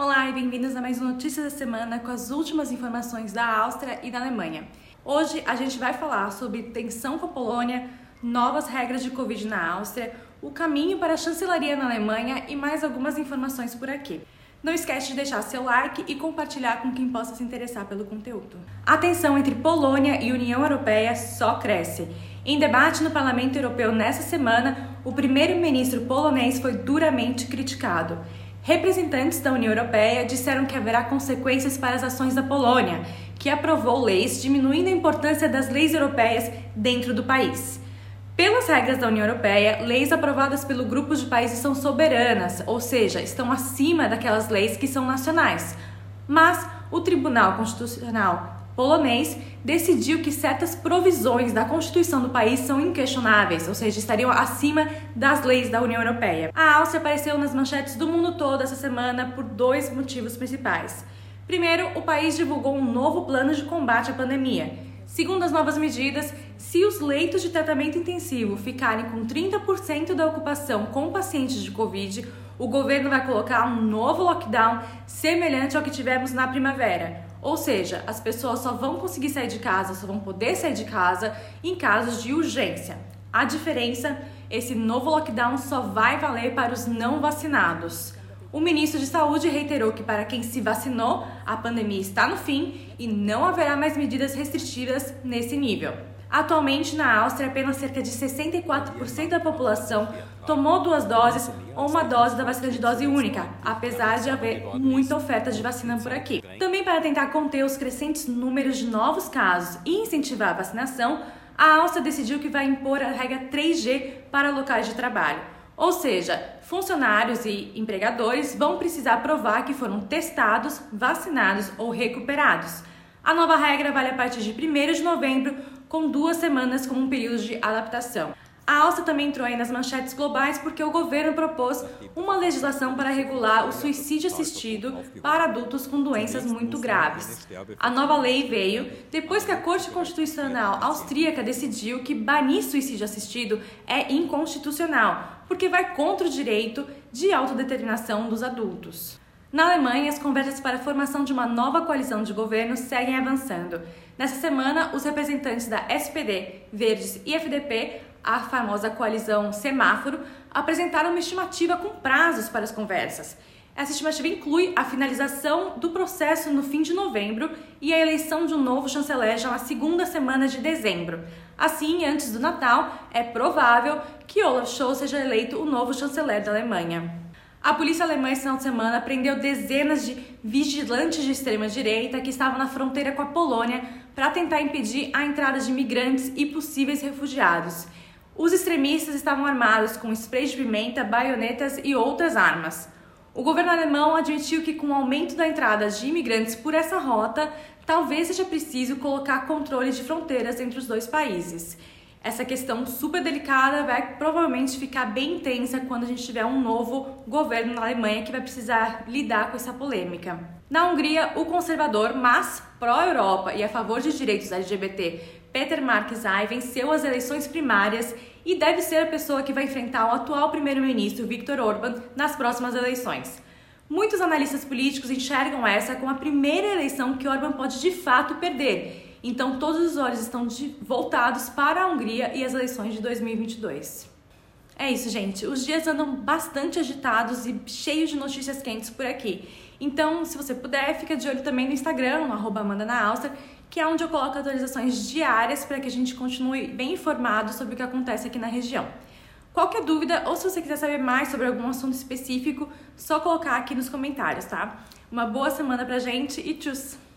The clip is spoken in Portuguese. Olá e bem-vindos a mais um Notícias da Semana com as últimas informações da Áustria e da Alemanha. Hoje a gente vai falar sobre tensão com a Polônia, novas regras de Covid na Áustria, o caminho para a chancelaria na Alemanha e mais algumas informações por aqui. Não esquece de deixar seu like e compartilhar com quem possa se interessar pelo conteúdo. A tensão entre Polônia e União Europeia só cresce. Em debate no Parlamento Europeu nesta semana, o primeiro-ministro polonês foi duramente criticado. Representantes da União Europeia disseram que haverá consequências para as ações da Polônia, que aprovou leis diminuindo a importância das leis europeias dentro do país. Pelas regras da União Europeia, leis aprovadas pelo grupo de países são soberanas, ou seja, estão acima daquelas leis que são nacionais. Mas o Tribunal Constitucional polonês decidiu que certas provisões da Constituição do país são inquestionáveis, ou seja, estariam acima das leis da União Europeia. A Áustria apareceu nas manchetes do mundo todo essa semana por dois motivos principais. Primeiro, o país divulgou um novo plano de combate à pandemia. Segundo as novas medidas, se os leitos de tratamento intensivo ficarem com 30% da ocupação com pacientes de Covid, o governo vai colocar um novo lockdown semelhante ao que tivemos na primavera. Ou seja, as pessoas só vão conseguir sair de casa, só vão poder sair de casa em casos de urgência. A diferença, esse novo lockdown só vai valer para os não vacinados. O ministro de Saúde reiterou que para quem se vacinou, a pandemia está no fim e não haverá mais medidas restritivas nesse nível. Atualmente, na Áustria, apenas cerca de 64% da população tomou duas doses ou uma dose da vacina de dose única, apesar de haver muita oferta de vacina por aqui. Também para tentar conter os crescentes números de novos casos e incentivar a vacinação, a Áustria decidiu que vai impor a regra 3G para locais de trabalho. Ou seja, funcionários e empregadores vão precisar provar que foram testados, vacinados ou recuperados. A nova regra vale a partir de 1º de novembro, com 2 semanas como um período de adaptação. A Áustria também entrou aí nas manchetes globais porque o governo propôs uma legislação para regular o suicídio assistido para adultos com doenças muito graves. A nova lei veio depois que a Corte Constitucional austríaca decidiu que banir suicídio assistido é inconstitucional, porque vai contra o direito de autodeterminação dos adultos. Na Alemanha, as conversas para a formação de uma nova coalizão de governo seguem avançando. Nessa semana, os representantes da SPD, Verdes e FDP, a famosa coalizão Semáforo, apresentaram uma estimativa com prazos para as conversas. Essa estimativa inclui a finalização do processo no fim de novembro e a eleição de um novo chanceler já na 2ª semana de dezembro. Assim, antes do Natal, é provável que Olaf Scholz seja eleito o novo chanceler da Alemanha. A polícia alemã esse final de semana prendeu dezenas de vigilantes de extrema-direita que estavam na fronteira com a Polônia para tentar impedir a entrada de migrantes e possíveis refugiados. Os extremistas estavam armados com spray de pimenta, baionetas e outras armas. O governo alemão admitiu que, com o aumento da entrada de imigrantes por essa rota, talvez seja preciso colocar controles de fronteiras entre os dois países. Essa questão super delicada vai provavelmente ficar bem intensa quando a gente tiver um novo governo na Alemanha que vai precisar lidar com essa polêmica. Na Hungria, o conservador, mas pró-Europa e a favor de direitos LGBT, Péter Márki-Zay venceu as eleições primárias e deve ser a pessoa que vai enfrentar o atual primeiro-ministro Viktor Orbán nas próximas eleições. Muitos analistas políticos enxergam essa como a primeira eleição que Orbán pode de fato perder. Então, todos os olhos estão voltados para a Hungria e as eleições de 2022. É isso, gente. Os dias andam bastante agitados e cheios de notícias quentes por aqui. Então, se você puder, fica de olho também no Instagram, @mandanaaustria, que é onde eu coloco atualizações diárias para que a gente continue bem informado sobre o que acontece aqui na região. Qualquer dúvida ou se você quiser saber mais sobre algum assunto específico, só colocar aqui nos comentários, tá? Uma boa semana pra gente e tchau!